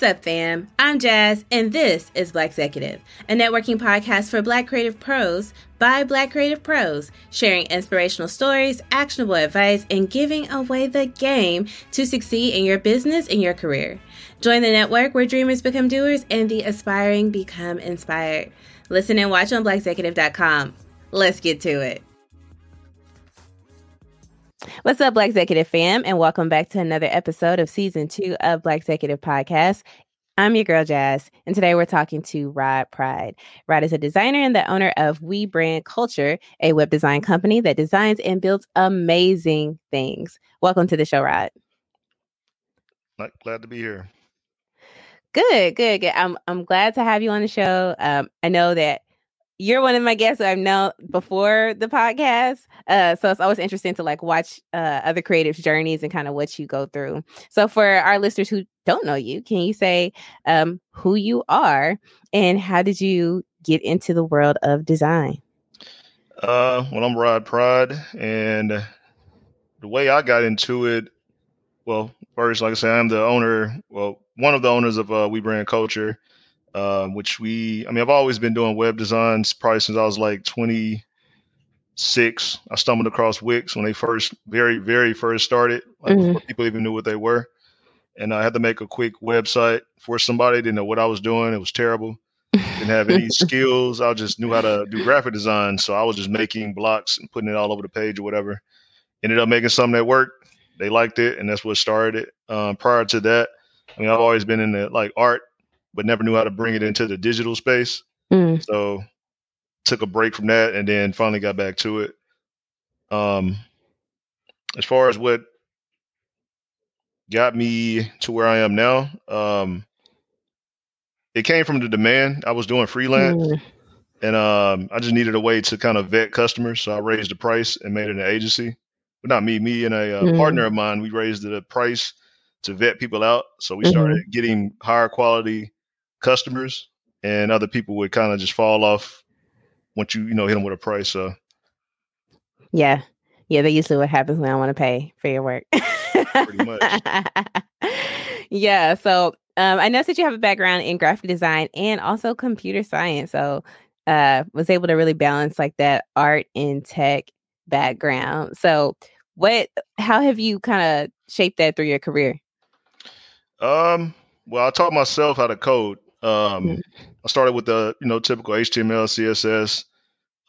What's up, fam? I'm Jazz, and this is Black Executive, a networking podcast for Black creative pros by Black creative pros, sharing inspirational stories, actionable advice, and giving away the game to succeed in your business and your career. Join the network where dreamers become doers and the aspiring become inspired. Listen and watch on blackexecutive.com. Let's get to it. What's up, Black Executive fam, and welcome back to another episode of Season 2 of Black Executive Podcast. I'm your girl, Jazz, and today we're talking to Rod Pride. Rod is a designer and the owner of We Brand Culture, a web design company that designs and builds amazing things. Welcome to the show, Rod. Glad to be here. Good. I'm glad to have you on the show. I know that you're one of my guests who I've known before the podcast. So it's always interesting to watch other creatives' journeys and kind of what you go through. So for our listeners who don't know you, can you say who you are and how did you get into the world of design? Well, I'm Rod Pride, and the way I got into it, well, first, like I said, I'm the owner, one of the owners of We Brand Culture. I've always been doing web designs probably since I was 26. I stumbled across Wix when they very first started, before people even knew what they were. And I had to make a quick website for somebody. Didn't know what I was doing. It was terrible. Didn't have any skills. I just knew how to do graphic design. So I was just making blocks and putting it all over the page or whatever. Ended up making something that worked. They liked it. And that's what started it. Prior to that, I've always been into art, but never knew how to bring it into the digital space. So took a break from that and then finally got back to it. As far as what got me to where I am now, it came from the demand. I was doing freelance and I just needed a way to kind of vet customers. So I raised the price and made it an agency. But not me. Me and a partner of mine, we raised the price to vet people out. So we started getting higher quality customers, and other people would kind of just fall off once you hit them with a price. So yeah, that's usually what happens when I want to pay for your work. Pretty much. Yeah. So I noticed that you have a background in graphic design and also computer science. So was able to really balance that art and tech background. So how have you kind of shaped that through your career? Well, I taught myself how to code. I started with the typical HTML, CSS.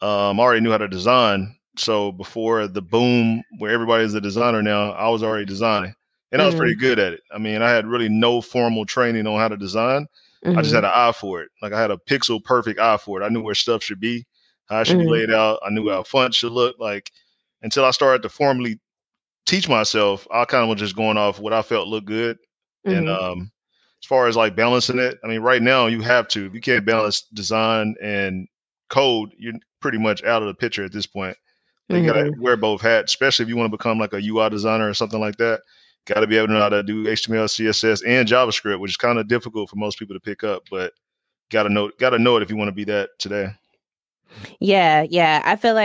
I already knew how to design. So before the boom where everybody's a designer now, I was already designing, and I was pretty good at it. I had really no formal training on how to design. I just had an eye for it. I had a pixel perfect eye for it. I knew where stuff should be, how it should be laid out. I knew how font should look like. Until I started to formally teach myself, I kind of was just going off what I felt looked good. And as far as balancing it, right now you have to. If you can't balance design and code, you're pretty much out of the picture at this point. You got to wear both hats, especially if you want to become a UI designer or something like that. Got to be able to know how to do HTML, CSS, and JavaScript, which is kind of difficult for most people to pick up, but got to know it if you want to be that today. Yeah. I feel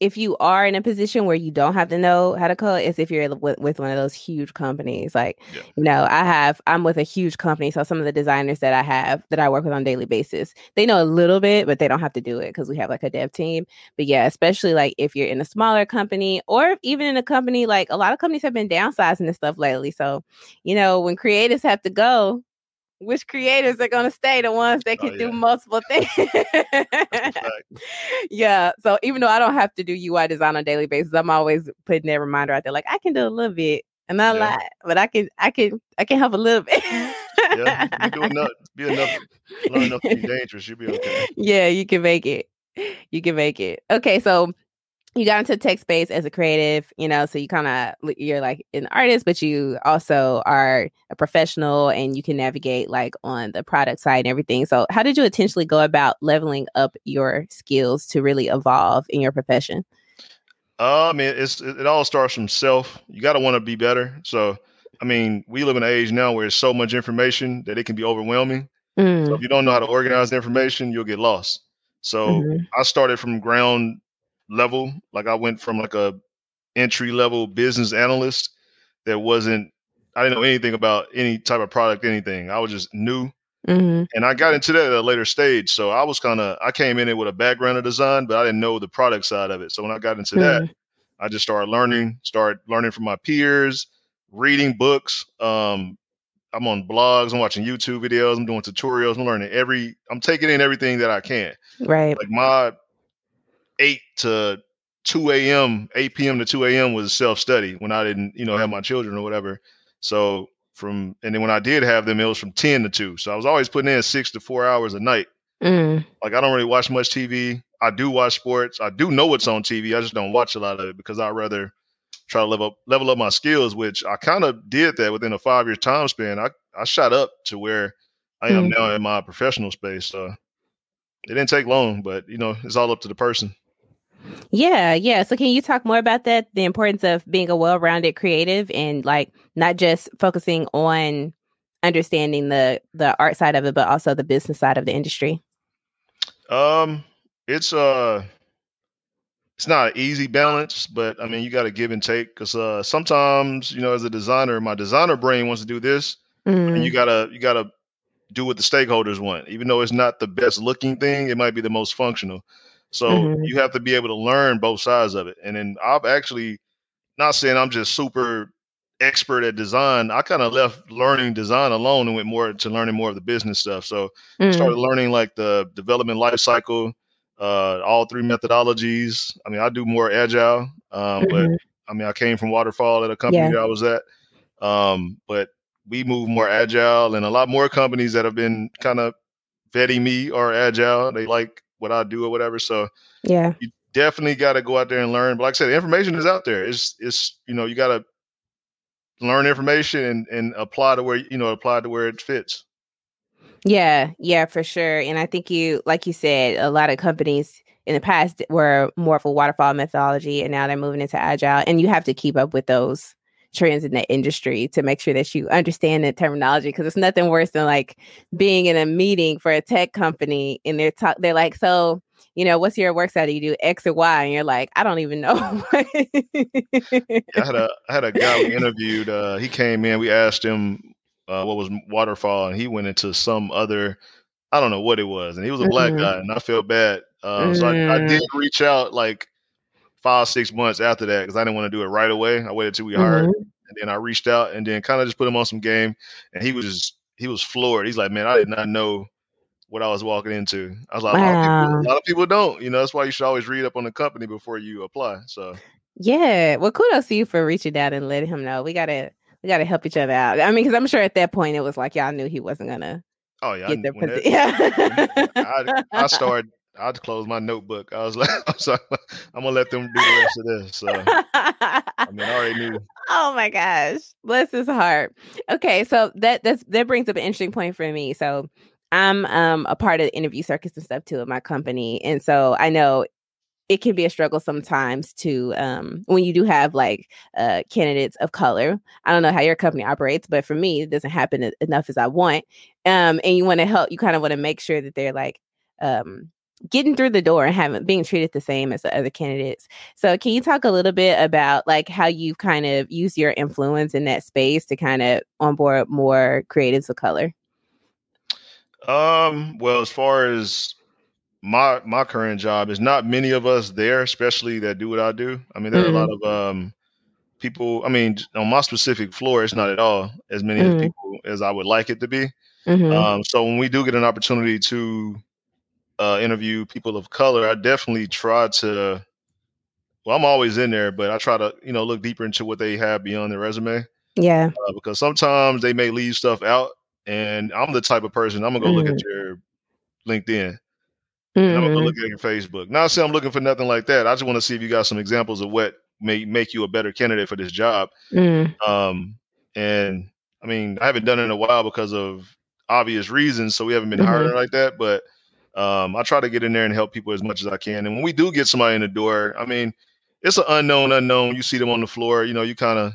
if you are in a position where you don't have to know how to code, it's if you're with one of those huge companies. I'm with a huge company. So some of the designers that I have, that I work with on a daily basis, they know a little bit, but they don't have to do it because we have a dev team. But yeah, especially if you're in a smaller company, or even in a company, a lot of companies have been downsizing and stuff lately. So, when creatives have to go, which creators are going to stay? The ones that can do multiple things. Yeah. So even though I don't have to do UI design on a daily basis, I'm always putting that reminder out there. I can do a little bit and not a lot, but I can help a little bit. Yeah. You do enough. Be enough. Learn enough to be dangerous. You'll be okay. Yeah. You can make it. Okay. So you got into tech space as a creative, so you you're an artist, but you also are a professional and you can navigate on the product side and everything. So how did you intentionally go about leveling up your skills to really evolve in your profession? It all starts from self. You got to want to be better. So, we live in an age now where there's so much information that it can be overwhelming. So if you don't know how to organize the information, you'll get lost. So I started from ground level. I went from a entry level business analyst that wasn't I didn't know anything about any type of product, anything. I was just new. Mm-hmm. And I got into that at a later stage. So I was I came in it with a background of design, but I didn't know the product side of it. So when I got into that, I just started learning from my peers, reading books. I'm on blogs, I'm watching YouTube videos, I'm doing tutorials, I'm taking in everything that I can. Right. Like my 8 p.m. to 2 a.m. was self-study when I didn't, have my children or whatever. So and then when I did have them, it was from 10 to 2. So I was always putting in 6 to 4 hours a night. Mm. Like I don't really watch much TV. I do watch sports. I do know what's on TV. I just don't watch a lot of it because I'd rather try to level up my skills, which I kind of did that within a 5-year time span. I shot up to where I am now in my professional space. So it didn't take long, but it's all up to the person. Yeah. Yeah. So can you talk more about that? The importance of being a well-rounded creative and like not just focusing on understanding the art side of it, but also the business side of the industry. It's not an easy balance, but I mean, you got to give and take because sometimes, as a designer, my designer brain wants to do this and you gotta do what the stakeholders want, even though it's not the best looking thing. It might be the most functional. So you have to be able to learn both sides of it. And then I've actually, not saying I'm just super expert at design, I kind of left learning design alone and went more to learning more of the business stuff. So I started learning like the development life cycle, all 3 methodologies. I mean, I do more agile, but I mean, I came from Waterfall at a company that I was at. But we move more agile, and a lot more companies that have been kind of vetting me are agile. They like what I do or whatever. So yeah, you definitely got to go out there and learn. But like I said, the information is out there. It's you got to learn information and apply to where it fits. Yeah. Yeah, for sure. And I think like you said, a lot of companies in the past were more of a waterfall methodology, and now they're moving into agile, and you have to keep up with those trends in the industry to make sure that you understand the terminology, because it's nothing worse than like being in a meeting for a tech company and they're like, so what's your work side? Do you do X or Y? And you're like, I don't even know. I had a guy we interviewed. He came in. We asked him what was Waterfall, and he went into some other, I don't know what it was, and he was a black guy, and I felt bad. So I did reach out like 5-6 months after that because I didn't want to do it right away. I waited till we hired, and then I reached out and then kind of just put him on some game, and he was floored. He's like, man, I did not know what I was walking into. I was like, wow. a lot of people don't, that's why you should always read up on the company before you apply. So yeah, well, kudos to you for reaching out and letting him know. We gotta help each other out. I mean, because I'm sure at that point it was like y'all knew he wasn't gonna. Oh yeah, I closed my notebook. I was like, I'm gonna let them do the rest of this. So I mean, I already knew. Oh my gosh, bless his heart. Okay, so that brings up an interesting point for me. So I'm a part of the interview circuits and stuff too at my company. And so I know it can be a struggle sometimes to when you do have like candidates of color. I don't know how your company operates, but for me, it doesn't happen enough as I want. And you want to help, you kind of want to make sure that they're like getting through the door and being treated the same as the other candidates. So can you talk a little bit about like how you kind of use your influence in that space to kind of onboard more creatives of color? Well, as far as my current job, there's not many of us there, especially that do what I do. I mean, there are a lot of people. I mean, on my specific floor, it's not at all as many as people as I would like it to be. So when we do get an opportunity to interview people of color, I definitely try to. Well, I'm always in there, but I try to look deeper into what they have beyond their resume. Yeah, because sometimes they may leave stuff out. And I'm the type of person, I'm going to go look at your LinkedIn. And I'm going to look at your Facebook. Not saying I'm looking for nothing like that. I just want to see if you got some examples of what may make you a better candidate for this job. And I mean, I haven't done it in a while because of obvious reasons. So we haven't been hiring like that. But I try to get in there and help people as much as I can. And when we do get somebody in the door, I mean, it's an unknown. You see them on the floor, you kind of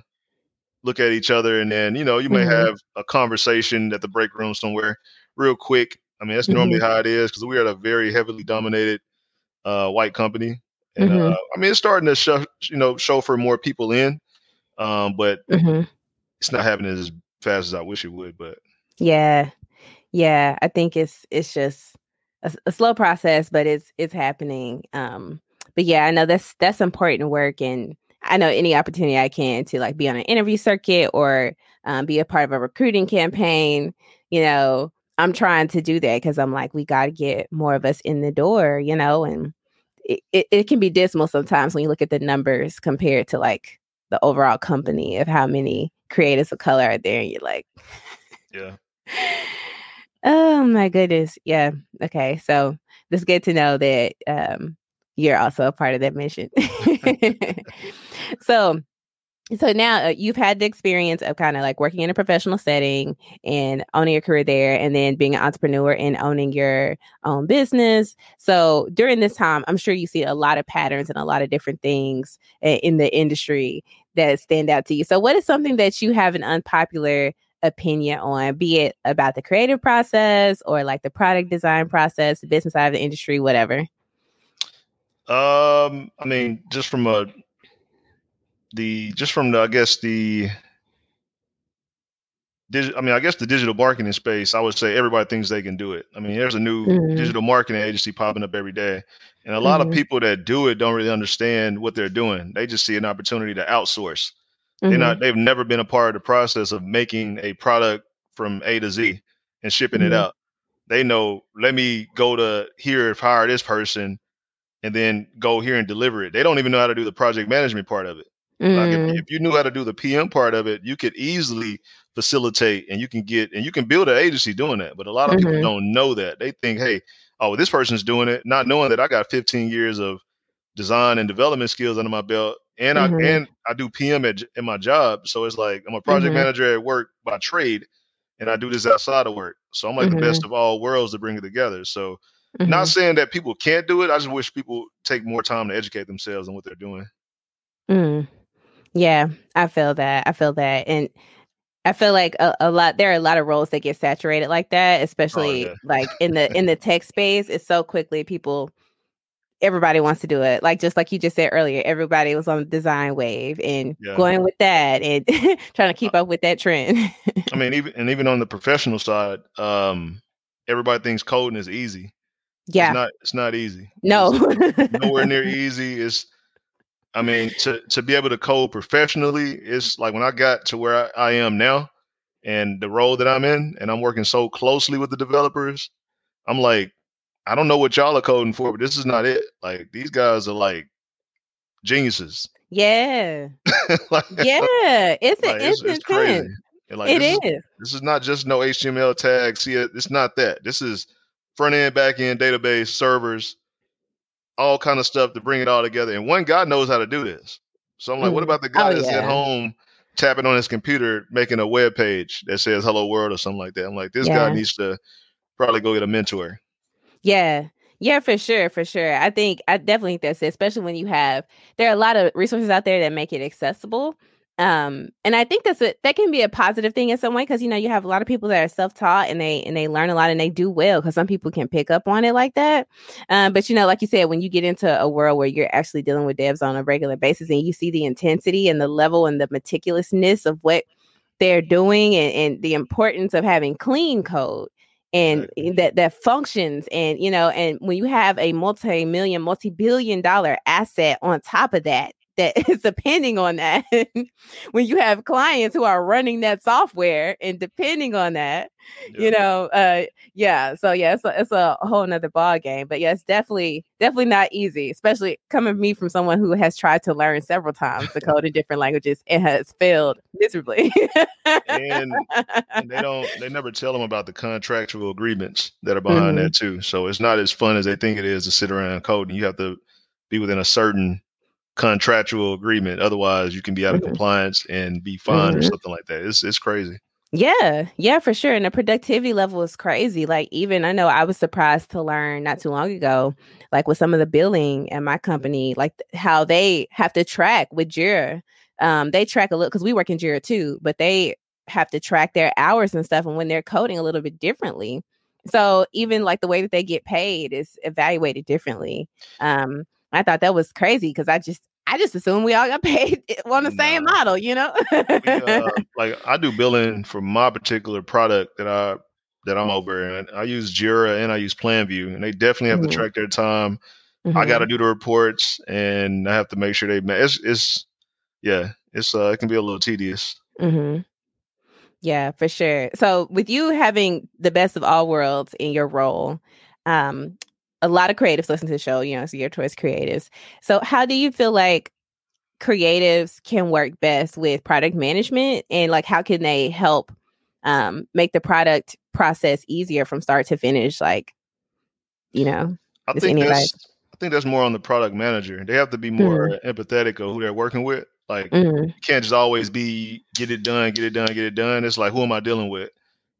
look at each other, and then you may have a conversation at the break room somewhere real quick. I mean, that's normally how it is, because we are at a very heavily dominated white company, and I mean, it's starting to show for more people in, but it's not happening as fast as I wish it would, but yeah, I think it's just a slow process, but it's happening. But yeah, I know that's important work, and I know any opportunity I can to like be on an interview circuit or be a part of a recruiting campaign, you know, I'm trying to do that because I'm like, we got to get more of us in the door, you know, and it can be dismal sometimes when you look at the numbers compared to like the overall company of how many creatives of color are there. And you're like, yeah. Oh my goodness. Yeah. Okay. So it's good to know that you're also a part of that mission. So now you've had the experience of kind of like working in a professional setting and owning your career there, and then being an entrepreneur and owning your own business. So during this time, I'm sure you see a lot of patterns and a lot of different things in the industry that stand out to you. So what is something that you have an unpopular opinion on, be it about the creative process or like the product design process, the business side of the industry, whatever? I mean, I guess the digital marketing space, I would say everybody thinks they can do it. I mean, there's a new digital marketing agency popping up every day. And a lot of people that do it don't really understand what they're doing. They just see an opportunity to outsource. They've never been a part of the process of making a product from A to Z and shipping it out. They know, let me go to here, hire this person, and then go here and deliver it. They don't even know how to do the project management part of it. Like if you knew how to do the PM part of it, you could easily facilitate, and you can build an agency doing that. But a lot of people don't know that. They think, hey, oh, this person's doing it, not knowing that I got 15 years of design and development skills under my belt. And I do PM in my job. So it's like I'm a project manager at work by trade, and I do this outside of work. So I'm like the best of all worlds to bring it together. So not saying that people can't do it. I just wish people take more time to educate themselves on what they're doing. Yeah, I feel that. And I feel like there are a lot of roles that get saturated like that, especially like in the tech space. It's so quickly everybody wants to do it. Like, just like you just said earlier, everybody was on the design wave and going with that and trying to keep up with that trend. I mean, even on the professional side, everybody thinks coding is easy. Yeah. It's not easy. No. It's nowhere near easy. To be able to code professionally, it's like when I got to where I am now and the role that I'm in, and I'm working so closely with the developers, I'm like, I don't know what y'all are coding for, but this is not it. Like, these guys are like geniuses. Yeah. It's crazy. Like, This is not just no HTML tags. See, it's not that. This is front end, back end, database, servers, all kind of stuff to bring it all together. And one guy knows how to do this. So I'm like, what about the guy that's at home tapping on his computer, making a web page that says hello world or something like that? I'm like, this guy needs to probably go get a mentor. Yeah. Yeah, for sure. I definitely think that's it, especially when there are a lot of resources out there that make it accessible. And I think that can be a positive thing in some way, because, you know, you have a lot of people that are self-taught and they learn a lot and they do well, because some people can pick up on it like that. But, you know, like you said, when you get into a world where you're actually dealing with devs on a regular basis and you see the intensity and the level and the meticulousness of what they're doing, and the importance of having clean code and that functions, and, you know, and when you have a multi-million, multi-billion dollar asset on top of that is depending on that, when you have clients who are running that software and depending on that, you know, So it's a whole nother ball game, but it's definitely not easy, especially coming from me, from someone who has tried to learn several times to code in different languages and has failed miserably. and they never tell them about the contractual agreements that are behind that too. So it's not as fun as they think it is to sit around and code, and you have to be within a certain contractual agreement, otherwise you can be out of compliance and be fined or something like that. It's crazy. Yeah, for sure. And the productivity level is crazy. Like, even I know I was surprised to learn not too long ago, like with some of the billing at my company, like how they have to track with Jira. They track a little, because we work in Jira too, but they have to track their hours and stuff, and when they're coding a little bit differently. So even like the way that they get paid is evaluated differently. I thought that was crazy, because I just assume we all got paid on the same model, you know? Like I do billing for my particular product that I'm over, and I use Jira and I use Planview, and they definitely have to track their time. Mm-hmm. I got to do the reports, and I have to make sure they match. It can be a little tedious. Mm-hmm. Yeah, for sure. So with you having the best of all worlds in your role, a lot of creatives listen to the show, you know, so you're towards creatives. So how do you feel like creatives can work best with product management, and like, how can they help make the product process easier from start to finish? Like, you know, I think that's more on the product manager. They have to be more empathetic of who they're working with. Like you can't just always be, get it done. It's like, who am I dealing with?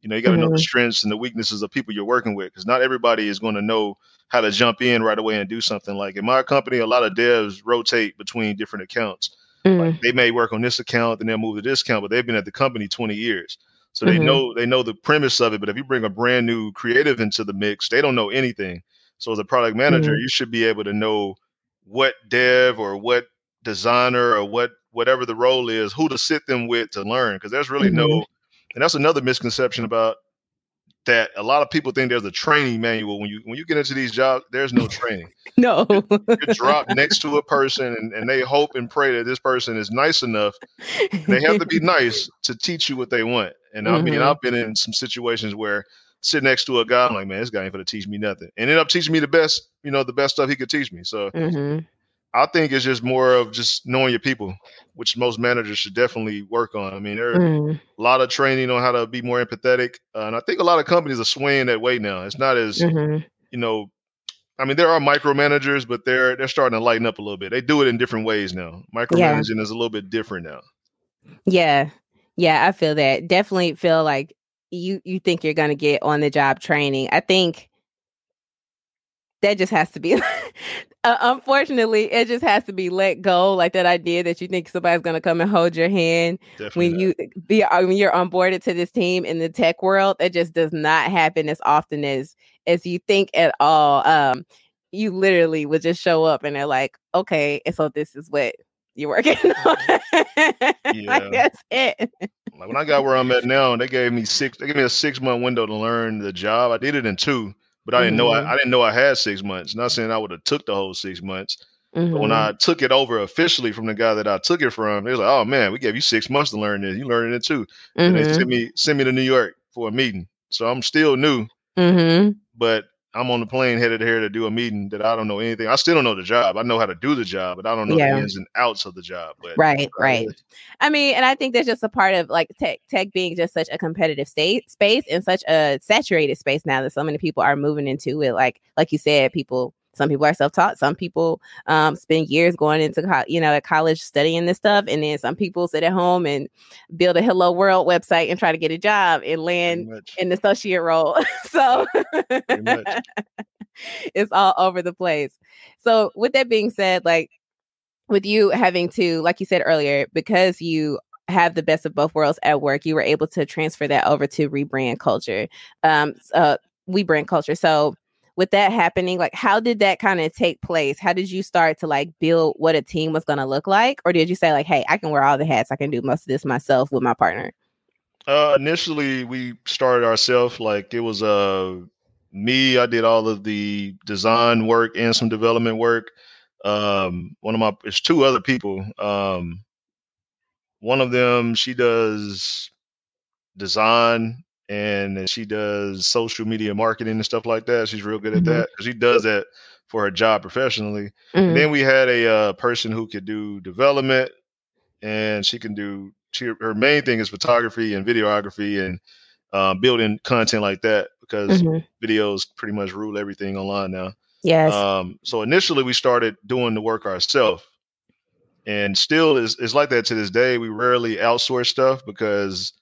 You know, you got to know the strengths and the weaknesses of people you're working with, because not everybody is going to know how to jump in right away and do something. Like in my company, a lot of devs rotate between different accounts. Like they may work on this account, then they'll move to this account, but they've been at the company 20 years. So they know the premise of it. But if you bring a brand new creative into the mix, they don't know anything. So as a product manager, you should be able to know what dev or what designer or whatever the role is, who to sit them with to learn. Because there's really no, and that's another misconception about that. A lot of people think there's a training manual. When you get into these jobs, there's no training. No. You're dropped next to a person and they hope and pray that this person is nice enough. They have to be nice to teach you what they want. And I mean, I've been in some situations where sit next to a guy, I'm like, man, this guy ain't gonna teach me nothing. And ended up teaching me the best stuff he could teach me. So I think it's just more of just knowing your people, which most managers should definitely work on. I mean, there's a lot of training on how to be more empathetic. And I think a lot of companies are swaying that way now. It's not as, you know, I mean, there are micromanagers, but they're starting to lighten up a little bit. They do it in different ways now. Micromanaging is a little bit different now. Yeah. Yeah, I feel that. Definitely feel like you think you're going to get on the job training. I think that just has to be unfortunately, it just has to be let go. Like that idea that you think somebody's going to come and hold your hand when you're onboarded to this team in the tech world. It just does not happen as often as you think at all. You literally would just show up and they're like, okay, so this is what you're working on. Like, that's it. Like when I got where I'm at now, they gave me a 6-month window to learn the job. I did it in 2. But I didn't know I had 6 months. Not saying I would have took the whole 6 months. But when I took it over officially from the guy that I took it from, they was like, "Oh man, we gave you 6 months to learn this. You learning it too." And they sent me to New York for a meeting. So I'm still new, but I'm on the plane headed here to do a meeting that I don't know anything. I still don't know the job. I know how to do the job, but I don't know the ins and outs of the job. But right. I mean, and I think that's just a part of like tech being just such a competitive space and such a saturated space now that so many people are moving into it. Like you said, some people are self-taught. Some people spend years going into at college studying this stuff. And then some people sit at home and build a Hello World website and try to get a job and land an associate role. So it's all over the place. So with that being said, like with you having to, like you said earlier, because you have the best of both worlds at work, you were able to transfer that over to We Brand Culture. So with that happening, like how did that kind of take place? How did you start to like build what a team was going to look like? Or did you say like, hey, I can wear all the hats. I can do most of this myself with my partner. Initially, we started ourselves. Like it was me. I did all of the design work and some development work. It's 2 other people. One of them, she does design. And she does social media marketing and stuff like that. She's real good at that. She does that for her job professionally. Then we had a person who could do development, and she can do. Her main thing is photography and videography and building content like that, because videos pretty much rule everything online now. Yes. So initially, we started doing the work ourselves, and still it's like that to this day. We rarely outsource stuff because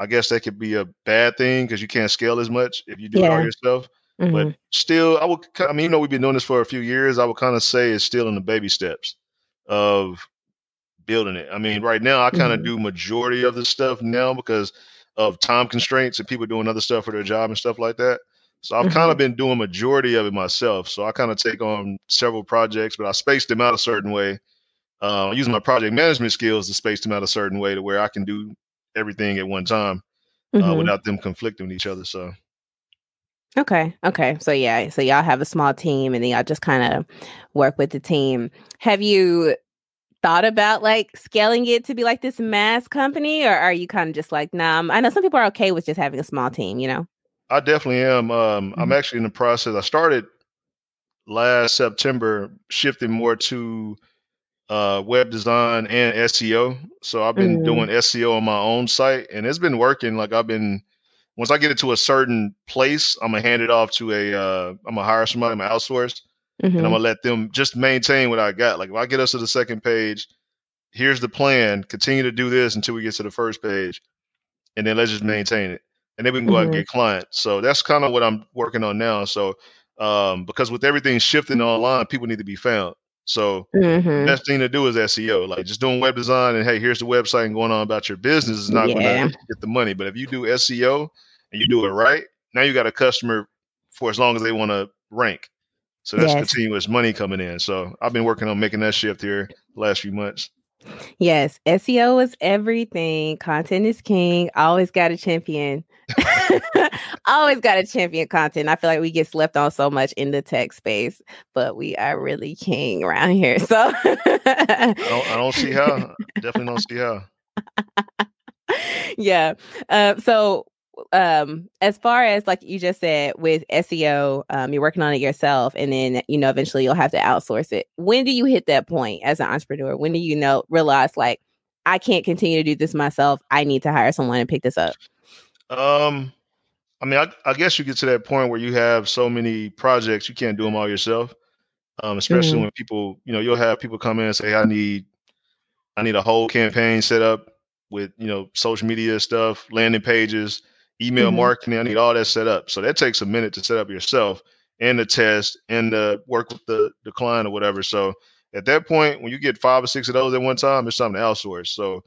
I guess that could be a bad thing because you can't scale as much if you do it all yourself. But still, we've been doing this for a few years. I would kind of say it's still in the baby steps of building it. I mean, right now I kind of do majority of the stuff now because of time constraints and people doing other stuff for their job and stuff like that. So I've kind of been doing majority of it myself. So I kind of take on several projects, but I space them out a certain way using my project management skills to space them out a certain way to where I can do everything at one time without them conflicting with each other. So. Okay. So yeah, so y'all have a small team and then y'all just kind of work with the team. Have you thought about like scaling it to be like this mass company, or are you kind of just like, nah, I know some people are okay with just having a small team, you know? I definitely am. I'm actually in the process. I started last September shifting more to web design and SEO. So I've been doing SEO on my own site and it's been working. Like I've been, once I get it to a certain place, I'm going to hand it off to I'm going to hire somebody, I'm going to outsource, and I'm going to let them just maintain what I got. Like if I get us to the second page, here's the plan, continue to do this until we get to the first page. And then let's just maintain it. And then we can go out and get clients. So that's kind of what I'm working on now. So because with everything shifting online, people need to be found. So the best thing to do is SEO, like just doing web design and, hey, here's the website and going on about your business is not going to get the money. But if you do SEO and you do it right, now you got a customer for as long as they want to rank. So that's continuous money coming in. So I've been working on making that shift here the last few months. Yes. SEO is everything. Content is king. Always got a champion. Always got to champion content. I feel like we get slept on so much in the tech space, but we are really king around here. So I don't see how. Definitely don't see how. Yeah. So as far as like you just said with SEO, you're working on it yourself, and then you know eventually you'll have to outsource it. When do you hit that point as an entrepreneur? When do you realize like I can't continue to do this myself? I need to hire someone and pick this up. I mean, I guess you get to that point where you have so many projects, you can't do them all yourself. Especially when people, you know, you'll have people come in and say, I need a whole campaign set up with, you know, social media stuff, landing pages, email marketing. I need all that set up. So that takes a minute to set up yourself and the test and the work with the client or whatever. So at that point, when you get 5 or 6 of those at one time, it's time to outsource. So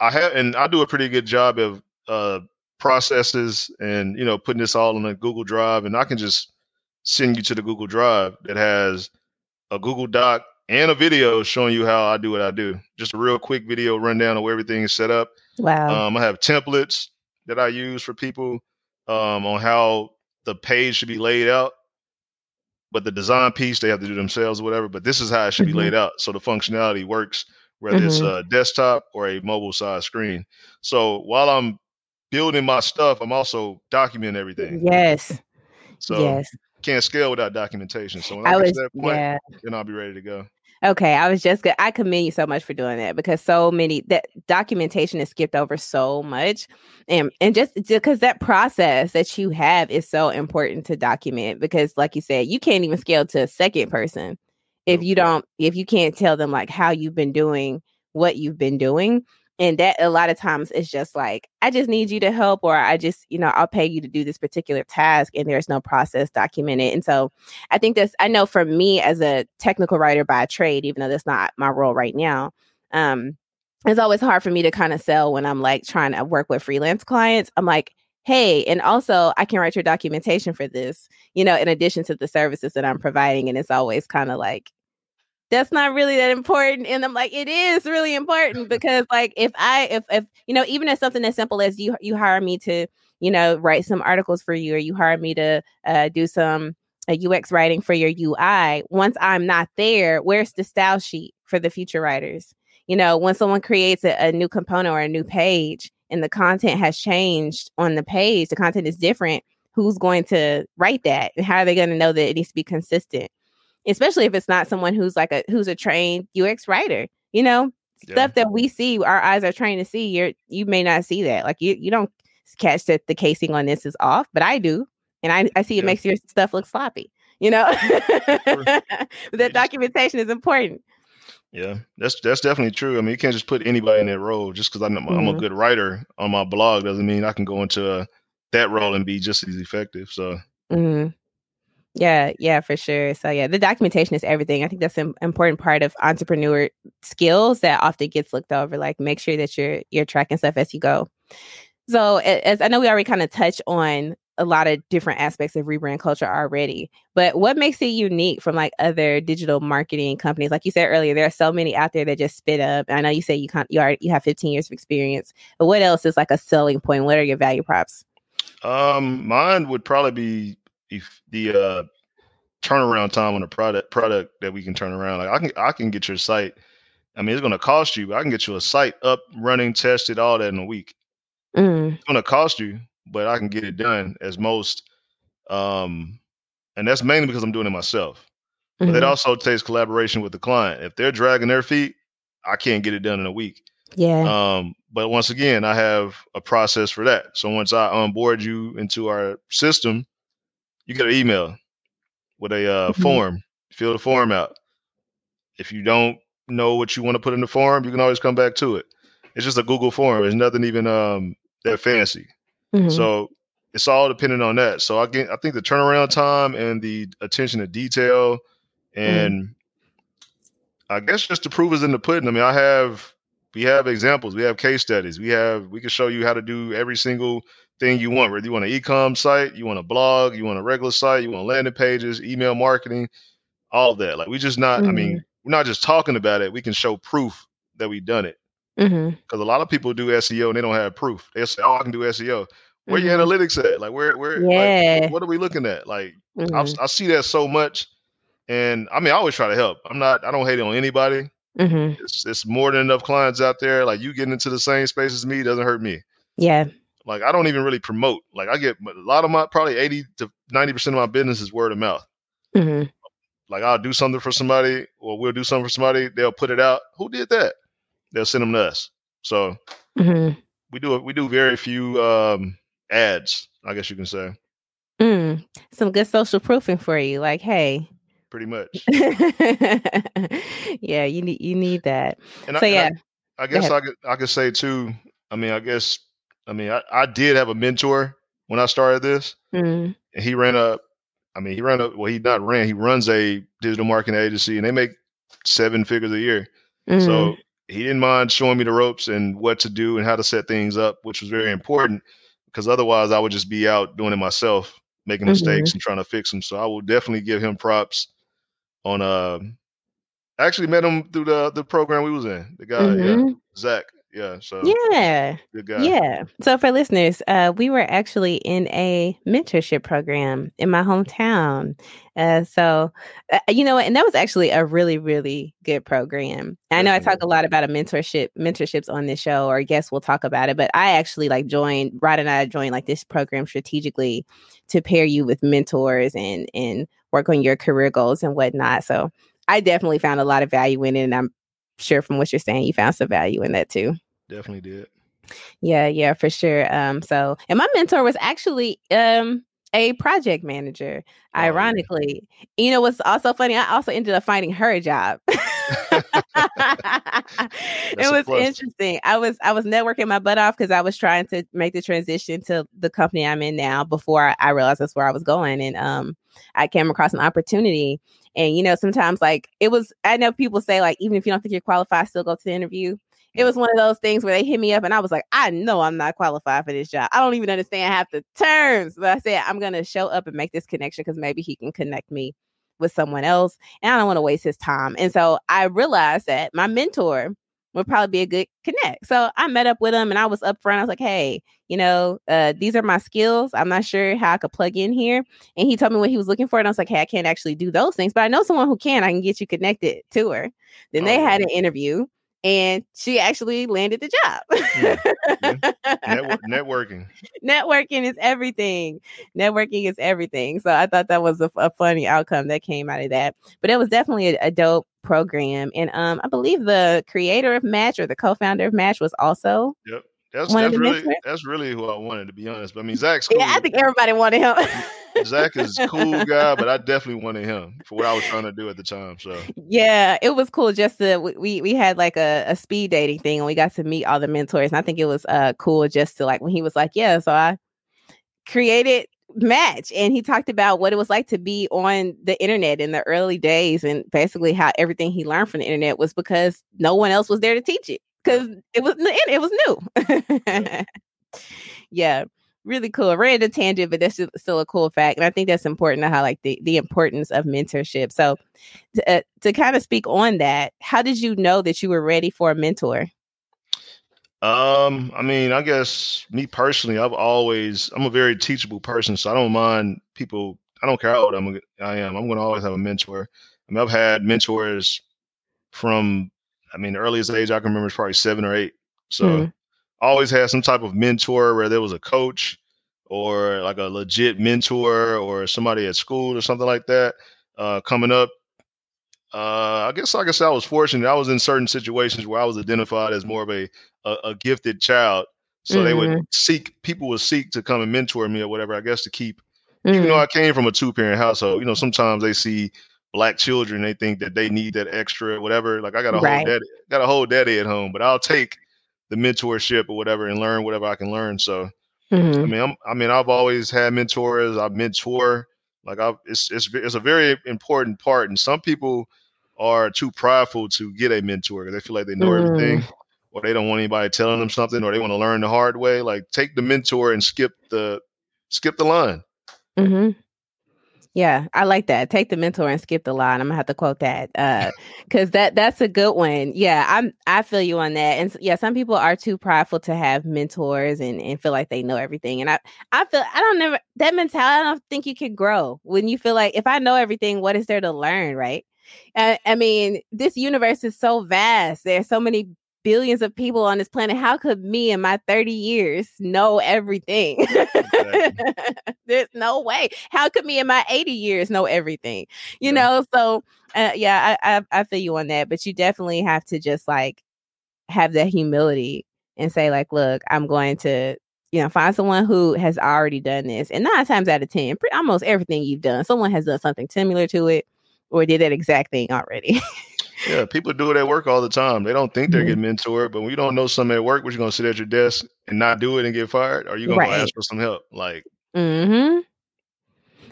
I do a pretty good job of processes and, you know, putting this all in a Google Drive, and I can just send you to the Google Drive that has a Google Doc and a video showing you how I do what I do. Just a real quick video rundown of where everything is set up. Wow. I have templates that I use for people on how the page should be laid out, but the design piece they have to do themselves or whatever, but this is how it should be laid out. So the functionality works, whether it's a desktop or a mobile size screen. So while I'm building my stuff, I'm also documenting everything. Yes. So can't scale without documentation. So when I get to that point, then I'll be ready to go. Okay. I commend you so much for doing that, because that documentation is skipped over so much. And just because that process that you have is so important to document, because like you said, you can't even scale to a second person if you can't tell them like how you've been doing what you've been doing. And that a lot of times it's just like, I just need you to help, or I just, you know, I'll pay you to do this particular task, and there's no process documented. And so I think I know for me as a technical writer by trade, even though that's not my role right now, it's always hard for me to kind of sell when I'm like trying to work with freelance clients. I'm like, hey, and also I can write your documentation for this, you know, in addition to the services that I'm providing. And it's always kind of like, that's not really that important. And I'm like, it is really important, because like if you know, even as something as simple as you hire me to, you know, write some articles for you, or you hire me to do some UX writing for your UI. Once I'm not there, where's the style sheet for the future writers? You know, when someone creates a new component or a new page and the content has changed on the page, the content is different. Who's going to write that? And how are they going to know that it needs to be consistent? Especially if it's not someone who's a trained UX writer, you know, stuff that we see, our eyes are trained to see. You may not see that. Like you don't catch that the casing on this is off, but I do. And I see it makes your stuff look sloppy, you know, that documentation is important. Yeah, that's definitely true. I mean, you can't just put anybody in that role. Just because I'm a good writer on my blog doesn't mean I can go into that role and be just as effective. So. Yeah, for sure. So yeah, the documentation is everything. I think that's an important part of entrepreneur skills that often gets looked over. Like, make sure that you're tracking stuff as you go. So as I know, we already kind of touched on a lot of different aspects of rebrand culture already. But what makes it unique from like other digital marketing companies? Like you said earlier, there are so many out there that just spit up. I know you say you have 15 years of experience, but what else is like a selling point? What are your value props? Mine would probably be the turnaround time on a product that we can turn around. Like I can get your site. I mean, it's going to cost you, but I can get you a site up, running, tested, all that in a week. Mm. It's going to cost you, but I can get it done as most. And that's mainly because I'm doing it myself. Mm-hmm. But it also takes collaboration with the client. If they're dragging their feet, I can't get it done in a week. Yeah. But once again, I have a process for that. So once I onboard you into our system, you get an email with a form. Fill the form out. If you don't know what you want to put in the form, you can always come back to it. It's just a Google form. There's nothing even that fancy. Mm-hmm. So it's all dependent on that. So I think the turnaround time and the attention to detail and I guess just the proof is in the pudding. I mean, we have examples, we have case studies, we can show you how to do every single thing you want, whether you want an e-com site, you want a blog, you want a regular site, you want landing pages, email marketing, all that. Like we're not just talking about it. We can show proof that we've done it. Mm-hmm. Cause a lot of people do SEO and they don't have proof. They say, oh, I can do SEO. Where your analytics at? Like where what are we looking at? Like I see that so much. And I mean, I always try to help. I don't hate it on anybody. Mm-hmm. It's more than enough clients out there. Like you getting into the same space as me doesn't hurt me. Yeah. Like I don't even really promote. Like I get a lot of probably 80 to 90% of my business is word of mouth. Mm-hmm. Like I'll do something for somebody or we'll do something for somebody. They'll put it out. Who did that? They'll send them to us. So we do very few ads, I guess you can say. Some good social proofing for you. Like, hey. Pretty much. Yeah, you need that. And I did have a mentor when I started this. Mm-hmm. And he runs a digital marketing agency and they make 7 figures a year. Mm-hmm. So he didn't mind showing me the ropes and what to do and how to set things up, which was very important because otherwise I would just be out doing it myself, making mistakes and trying to fix them. So I will definitely give him props on, I actually met him through the program we was in, the guy, Zach. Yeah. So yeah. Good guy. Yeah. So for listeners, we were actually in a mentorship program in my hometown. You know what? And that was actually a really, really good program. I know I talk a lot about mentorships on this show, or I guess we'll talk about it, but I actually Rod and I joined like this program strategically to pair you with mentors and work on your career goals and whatnot. So I definitely found a lot of value in it, and I'm sure from what you're saying you found some value in that too. Definitely did. Yeah for sure. And my mentor was actually a project manager, ironically. You know what's also funny, I also ended up finding her a job. It was interesting. I was networking my butt off because I was trying to make the transition to the company I'm in now before I realized that's where I was going. And I came across an opportunity. And, you know, sometimes like I know people say, like, even if you don't think you're qualified, still go to the interview. It was one of those things where they hit me up and I was like, I know I'm not qualified for this job. I don't even understand half the terms. But I said, I'm going to show up and make this connection because maybe he can connect me with someone else. And I don't want to waste his time. And so I realized that my mentor would probably be a good connect. So I met up with him and I was upfront. I was like, hey, you know, these are my skills. I'm not sure how I could plug in here. And he told me what he was looking for. And I was like, hey, I can't actually do those things, but I know someone who can. I can get you connected to her. Then they had an interview and she actually landed the job. Networking. Networking is everything. Networking is everything. So I thought that was a funny outcome that came out of that. But it was definitely a dope program. And I believe the creator of Match or the co-founder of Match was also. Yep. That's really who I wanted, to be honest. But I mean, Zach's cool. Yeah, I think everybody wanted him. Zach is a cool guy, but I definitely wanted him for what I was trying to do at the time. So yeah, it was cool. Just we had like a speed dating thing, and we got to meet all the mentors. And I think it was cool just to like when he was like, yeah. So I created Match, and he talked about what it was like to be on the internet in the early days, and basically how everything he learned from the internet was because no one else was there to teach it. Because it was new. Yeah. really cool. I ran a tangent, but that's still a cool fact. And I think that's important to highlight the importance of mentorship. So to kind of speak on that, how did you know that you were ready for a mentor? I mean, I guess me personally, I'm a very teachable person. So I don't mind people. I don't care how old I am. I'm going to always have a mentor. I mean, I've had mentors from, the earliest age I can remember is probably 7 or 8. So I always had some type of mentor, where there was a coach or like a legit mentor or somebody at school or something like that coming up. I guess, like I said, I was fortunate. I was in certain situations where I was identified as more of a gifted child. So they people would seek to come and mentor me or whatever, I guess, to keep, even though I came from a 2-parent household, you know, sometimes they see Black children, they think that they need that extra, whatever. Like I got a whole daddy at home, but I'll take the mentorship or whatever and learn whatever I can learn. So, I've always had mentors. I mentor. Like it's a very important part. And some people are too prideful to get a mentor because they feel like they know everything, or they don't want anybody telling them something, or they want to learn the hard way. Like take the mentor and skip the line. Mm-hmm. Yeah, I like that. Take the mentor and skip the line. I'm gonna have to quote that because that's a good one. Yeah, I feel you on that. And yeah, some people are too prideful to have mentors and feel like they know everything. And I don't think you can grow when you feel like, if I know everything, what is there to learn, right? This universe is so vast. There's so many billions of people on this planet. How could me in my 30 years know everything? Exactly. There's no way. How could me in my 80 years know everything? You know, so I feel you on that. But you definitely have to just like have that humility and say like, look, I'm going to, find someone who has already done this. And 9 times out of 10, almost everything you've done, someone has done something similar to it or did that exact thing already. Yeah, people do it at work all the time. They don't think they're getting mentored, but when you don't know something at work, what, you going to sit at your desk and not do it and get fired? Or are you going to ask for some help? Like,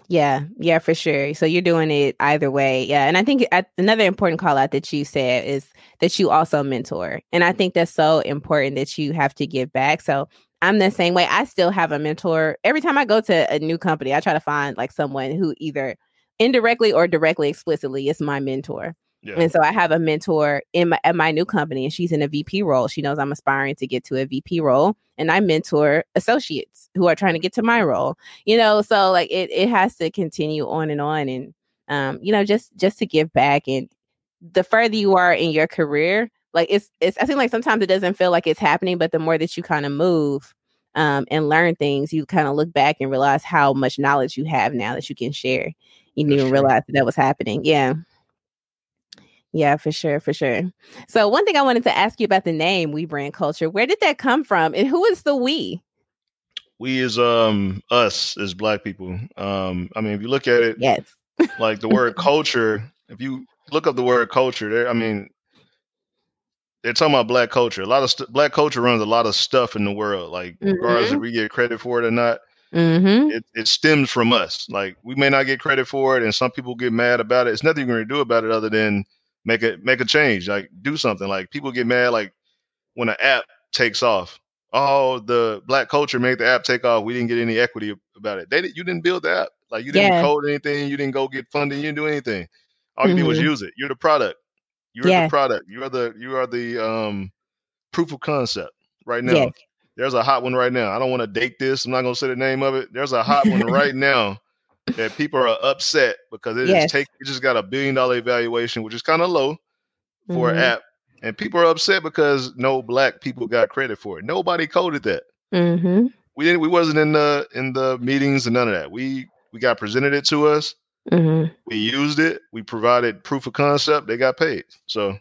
yeah, for sure. So you're doing it either way. Yeah. And I think another important call out that you said is that you also mentor. And I think that's so important that you have to give back. So I'm the same way. I still have a mentor. Every time I go to a new company, I try to find like someone who either indirectly or directly explicitly is my mentor. Yeah. And so I have a mentor at my new company, and she's in a VP role. She knows I'm aspiring to get to a VP role, and I mentor associates who are trying to get to my role. So like it has to continue on, and just to give back. And the further you are in your career, like it's I think like sometimes it doesn't feel like it's happening, but the more that you kind of move and learn things, you kind of look back and realize how much knowledge you have now that you can share. You didn't even realize that was happening. Yeah. Yeah, for sure. For sure. So one thing I wanted to ask you about the name We Brand Culture, where did that come from? And who is the we? We is us as Black people. If you look at it, like the word culture, if you look up the word culture there, they're talking about Black culture. A lot of Black culture runs a lot of stuff in the world, like regardless if we get credit for it or not. It stems from us. Like we may not get credit for it, and some people get mad about it. It's nothing you're going to do about it other than make a change, like do something. Like people get mad, like when an app takes off, oh, the Black culture made the app take off. We didn't get any equity about it. You didn't build the app. Like you didn't code anything. You didn't go get funding. You didn't do anything. All you did was use it. You're the product. You are the proof of concept right now. Yes. There's a hot one right now. I don't want to date this. I'm not going to say the name of it. There's a hot one right now that people are upset because it just got a $1 billion evaluation, which is kind of low for an app. And people are upset because no Black people got credit for it. Nobody coded that. We didn't. We wasn't in the meetings and none of that. We got presented it to us. We used it. We provided proof of concept. They got paid. So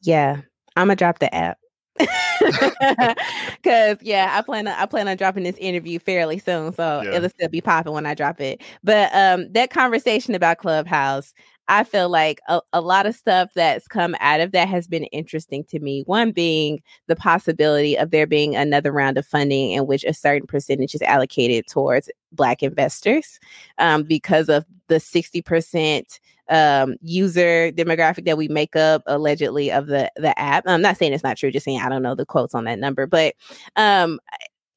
yeah, I'm gonna drop the app. Because I plan on dropping this interview fairly soon, so it'll still be popping when I drop it. But that conversation about Clubhouse, I feel like a lot of stuff that's come out of that has been interesting to me. One being the possibility of there being another round of funding in which a certain percentage is allocated towards Black investors because of the 60% user demographic that we make up allegedly of the app. I'm not saying it's not true, just saying I don't know the quotes on that number. But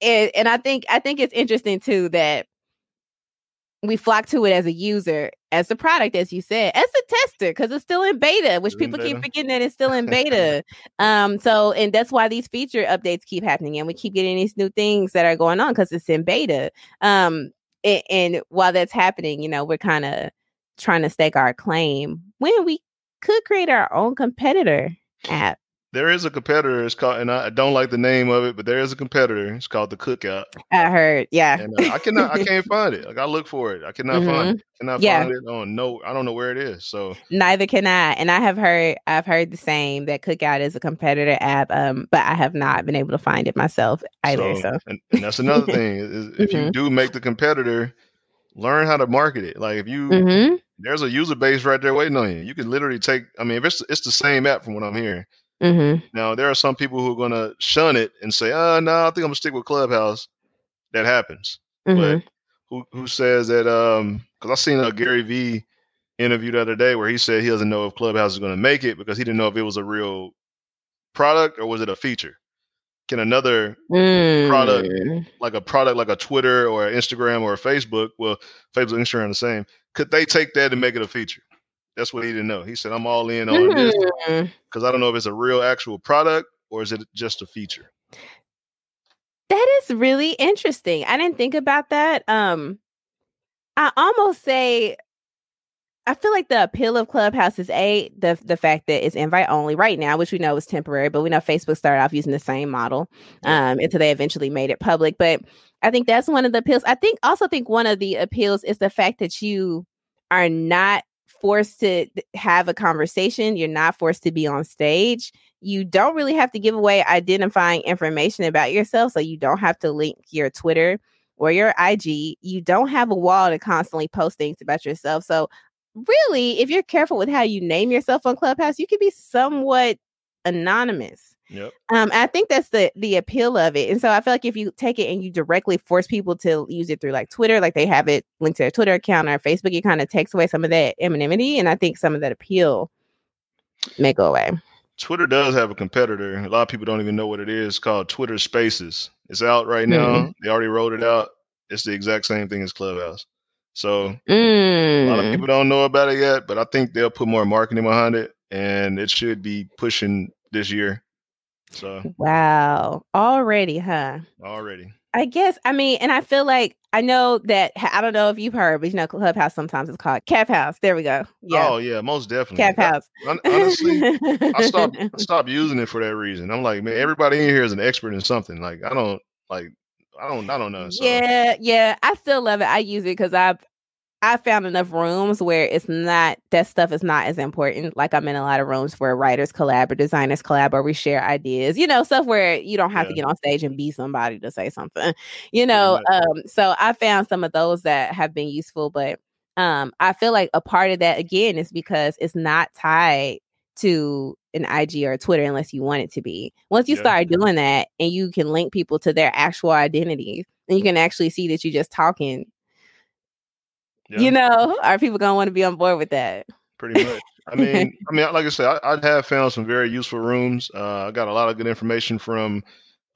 And I think it's interesting too that we flock to it as a user, as a product, as you said, as a tester, because it's still in beta, which people keep forgetting that it's still in beta. And that's why these feature updates keep happening, and we keep getting these new things that are going on because it's in beta. And while that's happening, you know, we're kind of trying to stake our claim when we could create our own competitor app. There is a competitor. It's called, and I don't like the name of it, but there is a competitor. It's called The Cookout. I heard, yeah. And, I can't find it. Like I look for it, I cannot find it. Cannot find it on no. I don't know where it is. So neither can I. And I've heard the same, that Cookout is a competitor app. But I have not been able to find it myself either. So. And that's another thing is if you do make the competitor, learn how to market it. Like if you. There's a user base right there waiting on you. You can literally take. I mean, if it's the same app from what I'm hearing. Now there are some people who are going to shun it and say, I think I'm gonna stick with Clubhouse. That happens. But who says that? Because I seen a Gary Vee interview the other day where he said he doesn't know if Clubhouse is going to make it because he didn't know if it was a real product or was it a feature. Can another product like a Twitter or an Instagram or a Facebook, well, Facebook and Instagram are the same, could they take that and make it a feature? That's what he didn't know. He said, I'm all in on this because I don't know if it's a real actual product or is it just a feature. That is really interesting. I didn't think about that. I almost say, I feel like the appeal of Clubhouse is the fact that it's invite only right now, which we know is temporary, but we know Facebook started off using the same model until they eventually made it public. But I think that's one of the appeals. I also think one of the appeals is the fact that you are not forced to have a conversation. You're not forced to be on stage. You don't really have to give away identifying information about yourself. So you don't have to link your Twitter or your IG. You don't have a wall to constantly post things about yourself. So really, if you're careful with how you name yourself on Clubhouse, you can be somewhat anonymous. Yep. I think that's the appeal of it. And so I feel like if you take it and you directly force people to use it through like Twitter, like they have it linked to their Twitter account or Facebook, it kind of takes away some of that anonymity. And I think some of that appeal may go away. Twitter does have a competitor. A lot of people don't even know what it is. It's called Twitter Spaces. It's out right now. They already rolled it out. It's the exact same thing as Clubhouse. So a lot of people don't know about it yet, but I think they'll put more marketing behind it and it should be pushing this year. So. Wow. Already, huh? Already. I guess. I mean, and I feel like I know that I don't know if you've heard, but you know, Clubhouse sometimes is called Cap House. There we go. Yeah. Oh yeah, most definitely. Cap House. Honestly, I stopped using it for that reason. I'm like, man, everybody in here is an expert in something. Like I don't know. So. Yeah. I still love it. I use it because I found enough rooms where it's not, that stuff is not as important. Like I'm in a lot of rooms where writers collab or designers collab or we share ideas, you know, stuff where you don't have to get on stage and be somebody to say something, you know? So I found some of those that have been useful, but I feel like a part of that again is because it's not tied to an IG or Twitter unless you want it to be. Once you start doing that and you can link people to their actual identities and you can actually see that you're just talking, you know, are people going to want to be on board with that? Pretty much. I mean, like I said, I have found some very useful rooms. I got a lot of good information from,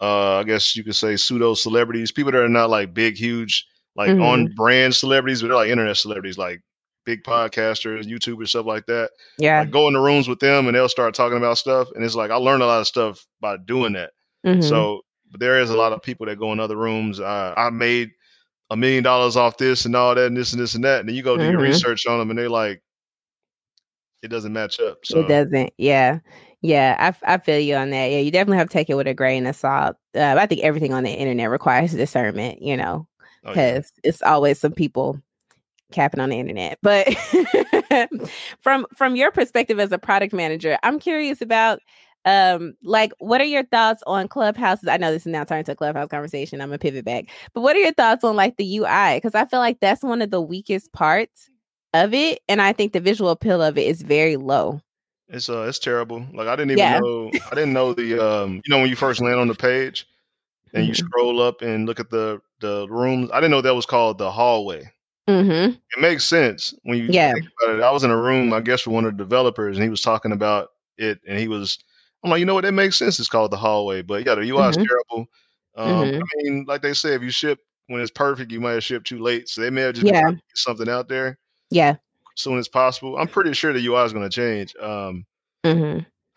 I guess you could say pseudo celebrities, people that are not like big, huge, like on brand celebrities, but they're like internet celebrities, like big podcasters, YouTubers, stuff like that. Yeah. I go in the rooms with them and they'll start talking about stuff. And it's like, I learned a lot of stuff by doing that. So there is a lot of people that go in other rooms. I made $1 million off this and all that and this and this and that. And then you go do your research on them and they're like, it doesn't match up. So. It doesn't. Yeah. Yeah. I feel you on that. Yeah. You definitely have to take it with a grain of salt. I think everything on the internet requires discernment, you know, because it's always some people capping on the internet. But from your perspective as a product manager, I'm curious about what are your thoughts on Clubhouses? I know this is now turning to a Clubhouse conversation. I'm gonna pivot back, but what are your thoughts on like the UI? Because I feel like that's one of the weakest parts of it, and I think the visual appeal of it is very low. It's terrible. Like I didn't even know. I didn't know the you know when you first land on the page and you scroll up and look at the rooms. I didn't know that was called the hallway. It makes sense when you think about it. I was in a room, I guess, with one of the developers, and he was talking about it, and I'm like, you know what? It makes sense. It's called the hallway, but yeah, the UI is terrible. I mean, like they say, if you ship when it's perfect, you might have shipped too late. So they may have just been trying to get something out there. Yeah. As soon as possible. I'm pretty sure the UI is going to change.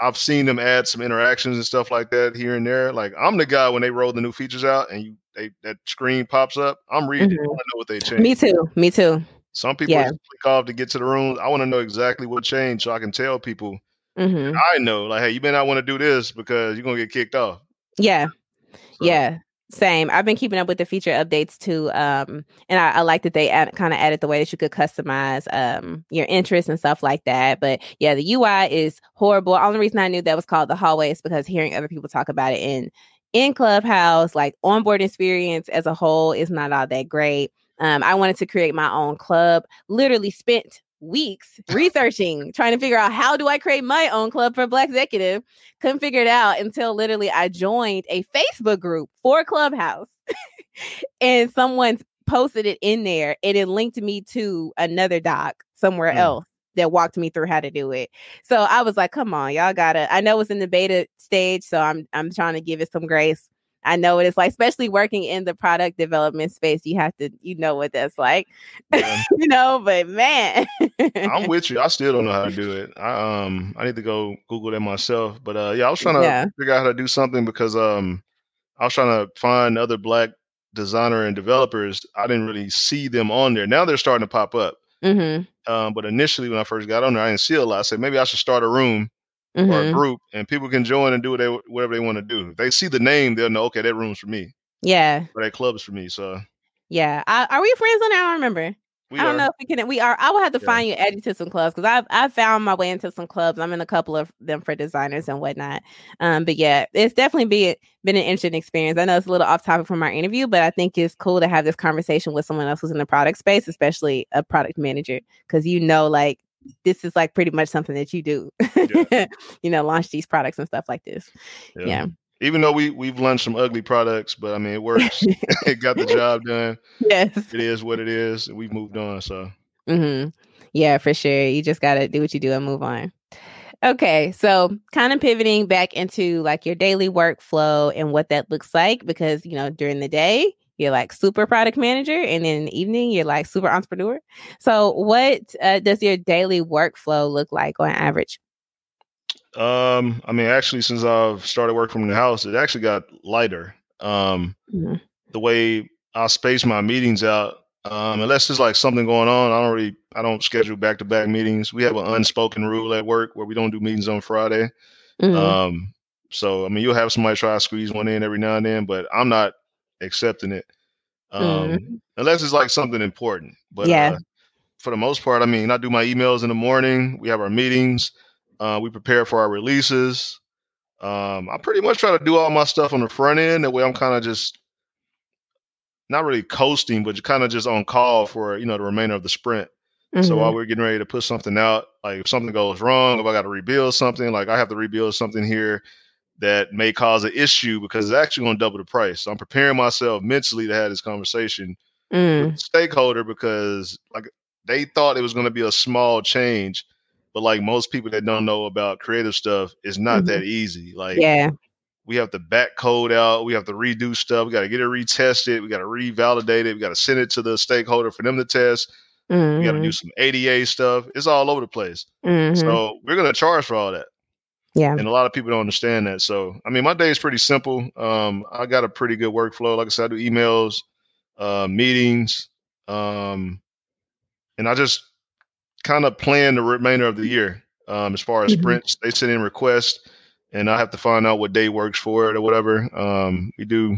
I've seen them add some interactions and stuff like that here and there. Like, I'm the guy when they roll the new features out and that screen pops up, I'm reading. I want to know what they changed. Me too. Some people just click off to get to the room. I want to know exactly what changed so I can tell people. I know, like, hey, you may not want to do this because you're going to get kicked off. Yeah. So. Yeah. Same. I've been keeping up with the feature updates too. And I like that they kind of added the way that you could customize your interests and stuff like that. But yeah, the UI is horrible. Only reason I knew that was called the hallway is because hearing other people talk about it in Clubhouse, like onboard experience as a whole is not all that great. I wanted to create my own club, literally spent weeks researching, trying to figure out how do I create my own club for Black Executive. Couldn't figure it out until literally I joined a Facebook group for Clubhouse and someone posted it in there and it linked me to another doc somewhere else that walked me through how to do it. So I was like, come on, y'all gotta, I know it's in the beta stage, so I'm trying to give it some grace. I know what it's like, especially working in the product development space. You have to, you know what that's like, you know, but man. I'm with you. I still don't know how to do it. I need to go Google that myself. But I was trying to figure out how to do something because I was trying to find other Black designer and developers. I didn't really see them on there. Now they're starting to pop up. But initially when I first got on there, I didn't see a lot. I said, maybe I should start a room. Or a group, and people can join and do whatever they want to do. If they see the name, they'll know, okay, that room's for me. Yeah. Or that club's for me. So. Yeah. Are we friends on that? I don't remember. I don't know if we can. We are. I will have to find you, add you to some clubs, because I've found my way into some clubs. I'm in a couple of them for designers and whatnot. But yeah, it's definitely been an interesting experience. I know it's a little off topic from our interview, but I think it's cool to have this conversation with someone else who's in the product space, especially a product manager, because you know, like, this is like pretty much something that you do, you know, launch these products and stuff like this. Yeah. Even though we've launched some ugly products, but I mean, it works. It got the job done. Yes. It is what it is. And we've moved on. So. Yeah, for sure. You just got to do what you do and move on. Okay, so kind of pivoting back into like your daily workflow and what that looks like, because, you know, during the day, you're like super product manager, and in the evening, you're like super entrepreneur. So what does your daily workflow look like on average? I mean, actually, since I've started working from the house, it actually got lighter. The way I space my meetings out, unless there's like something going on, I don't schedule back-to-back meetings. We have an unspoken rule at work where we don't do meetings on Friday. So, I mean, you'll have somebody try to squeeze one in every now and then, but I'm not accepting it unless it's like something important, but for the most part, I mean, I do my emails in the morning. We have our meetings, we prepare for our releases. I pretty much try to do all my stuff on the front end. That way I'm kind of just not really coasting, but kind of just on call for, you know, the remainder of the sprint. So while we're getting ready to put something out, like if something goes wrong, if I got to rebuild something, like I have to rebuild something here that may cause an issue because it's actually going to double the price. So I'm preparing myself mentally to have this conversation with the stakeholder, because like they thought it was going to be a small change, but like most people that don't know about creative stuff, it's not that easy. Like we have to back code out. We have to redo stuff. We got to get it retested. We got to revalidate it. We got to send it to the stakeholder for them to test. We got to do some ADA stuff. It's all over the place. So we're going to charge for all that. Yeah. And a lot of people don't understand that. So, I mean, my day is pretty simple. I got a pretty good workflow. Like I said, I do emails, meetings, and I just kind of plan the remainder of the year. As far as sprints, they send in requests and I have to find out what day works for it or whatever. We do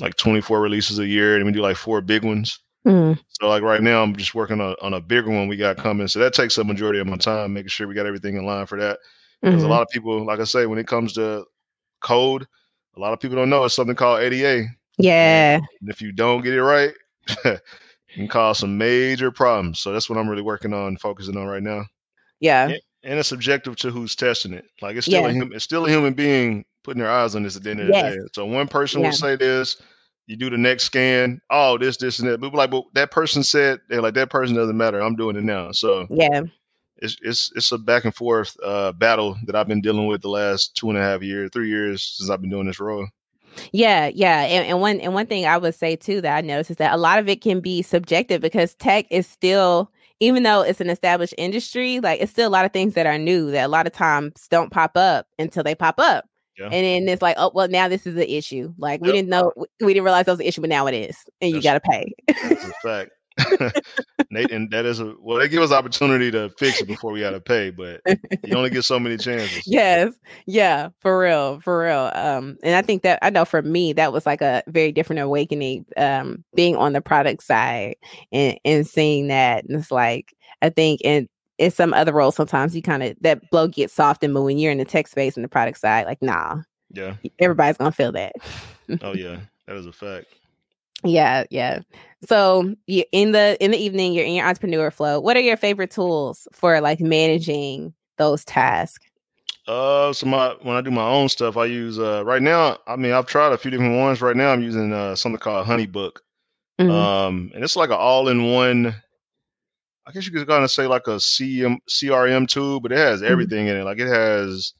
like 24 releases a year and we do like 4 big ones. So like right now I'm just working on a bigger one we got coming. So that takes a majority of my time, making sure we got everything in line for that. Because a lot of people, like I say, when it comes to code, a lot of people don't know it's something called ADA. Yeah. And if you don't get it right, it can cause some major problems. So that's what I'm really working on, focusing on right now. Yeah. And it's subjective to who's testing it. Like it's still, it's still a human being putting their eyes on this at the end of the day. So one person will say this. You do the next scan, oh, this, and that. People like, but that person said, they're like, that person doesn't matter. I'm doing it now. So it's a back and forth battle that I've been dealing with the last 2.5 years, 3 years since I've been doing this role. Yeah. And one thing I would say too that I noticed is that a lot of it can be subjective because tech is still, even though it's an established industry, like it's still a lot of things that are new that a lot of times don't pop up until they pop up. Yeah. And then it's like, oh, well, now this is an issue. Like we didn't know, we didn't realize that was an issue, but now it is. And you got to pay. That's a fact. And that is well, they give us the opportunity to fix it before we got to pay, but you only get so many chances. Yes. Yeah, for real. And I think that, I know for me, that was like a very different awakening, being on the product side and seeing that. And it's like, I think in some other roles, sometimes you kind of, that blow gets soft, and but when you're in the tech space and the product side, like, nah, yeah, everybody's going to feel that. Oh yeah. That is a fact. Yeah. So you, in the evening, you're in your entrepreneur flow. What are your favorite tools for like managing those tasks? When I do my own stuff, I use right now. I mean, I've tried a few different ones. Right now, I'm using something called HoneyBook, mm-hmm. And it's like an all-in-one. I guess you could kind of say like a CRM tool, but it has everything mm-hmm. in it. Like it has,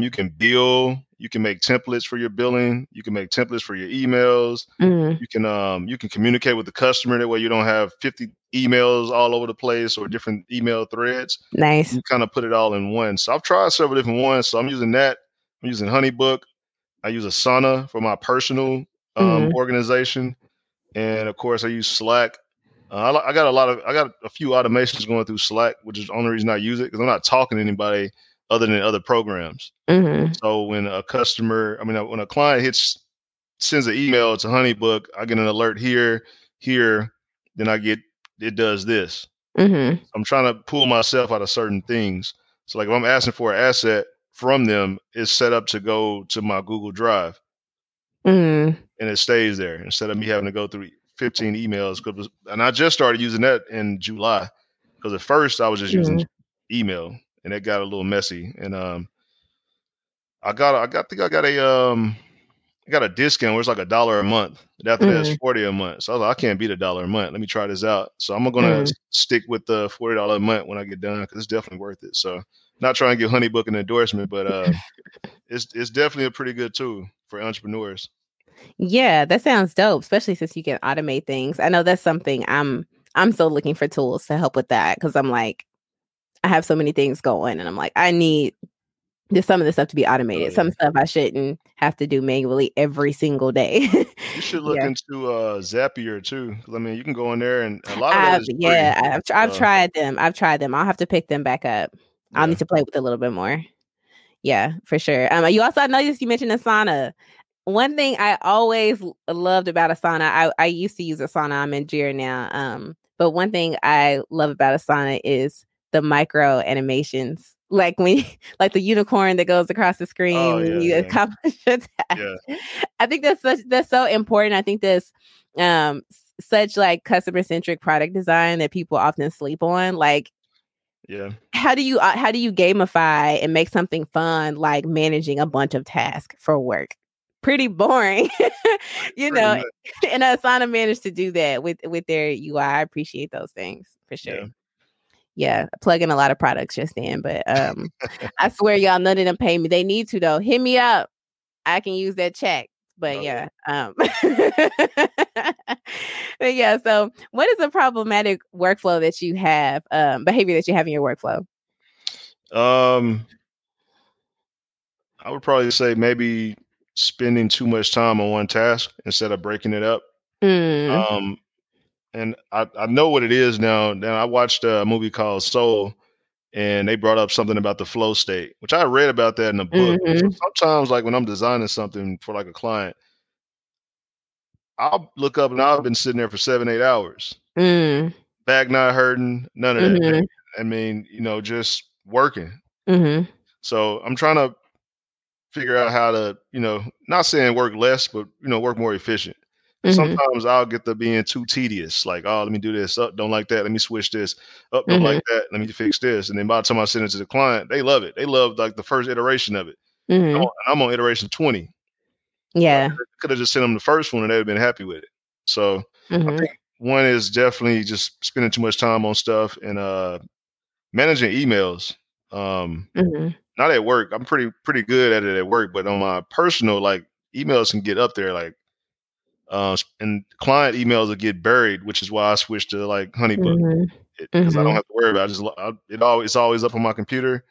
you can bill. You can make templates for your billing. You can make templates for your emails. Mm-hmm. You can communicate with the customer. That way you don't have 50 emails all over the place or different email threads. Nice. You kind of put it all in one. So I've tried several different ones. So I'm using that. I'm using HoneyBook. I use Asana for my personal organization. And of course I use Slack. I got a few automations going through Slack, which is the only reason I use it because I'm not talking to anybody other than other programs. Mm-hmm. So when a client sends an email to HoneyBook, I get an alert here, then it does this. Mm-hmm. I'm trying to pull myself out of certain things. So like if I'm asking for an asset from them, it's set up to go to my Google Drive and it stays there instead of me having to go through 15 emails. And I just started using that in July because at first I was just using email. And it got a little messy, and I got a discount where it's like $1 a month. And after that, it's $40 a month. So I was like, I can't beat $1 a month. Let me try this out. So I'm gonna stick with the $40 a month when I get done because it's definitely worth it. So not trying to get HoneyBook an endorsement, but it's definitely a pretty good tool for entrepreneurs. Yeah, that sounds dope, especially since you can automate things. I know that's something I'm still looking for tools to help with that because I'm like, I have so many things going and I'm like, I need just some of the stuff to be automated. Oh, yeah. Some stuff I shouldn't have to do manually every single day. You should look into Zapier too. I mean, you can go in there and a lot of I've tried them. I'll have to pick them back up. I'll need to play with it a little bit more. Yeah, for sure. You also noticed you mentioned Asana. One thing I always loved about Asana, I used to use Asana. I'm in Jira now. But one thing I love about Asana is the micro animations, like when, like the unicorn that goes across the screen, accomplish your task. Yeah. I think that's so important. I think that's such like customer centric product design that people often sleep on. Like, how do you gamify and make something fun like managing a bunch of tasks for work? Pretty boring, you know. Much. And Asana managed to do that with their UI. I appreciate those things for sure. Yeah. Yeah, plug in a lot of products just then, but I swear y'all, none of them pay me. They need to though. Hit me up. I can use that check. But but yeah, so what is a problematic workflow that you have, behavior that you have in your workflow? I would probably say maybe spending too much time on one task instead of breaking it up. And I know what it is now. Then I watched a movie called Soul, and they brought up something about the flow state, which I read about that in a book. Mm-hmm. So sometimes, like when I'm designing something for like a client, I'll look up and I've been sitting there for 7-8 hours, back not hurting, none of that. I mean, you know, just working. Mm-hmm. So I'm trying to figure out how to, you know, not saying work less, but you know, work more efficient. Sometimes I'll get to being too tedious. Like, oh, let me do this. Oh, don't like that. Let me switch this. Oh, don't like that. Let me fix this. And then by the time I send it to the client, they love it. They love like the first iteration of it. Mm-hmm. I'm on iteration 20. Yeah. Could have just sent them the first one and they'd have been happy with it. So I think one is definitely just spending too much time on stuff and managing emails. Not at work. I'm pretty good at it at work, but on my personal, like emails can get up there, like, and client emails will get buried, which is why I switched to like HoneyBook because I don't have to worry about it. It's always up on my computer,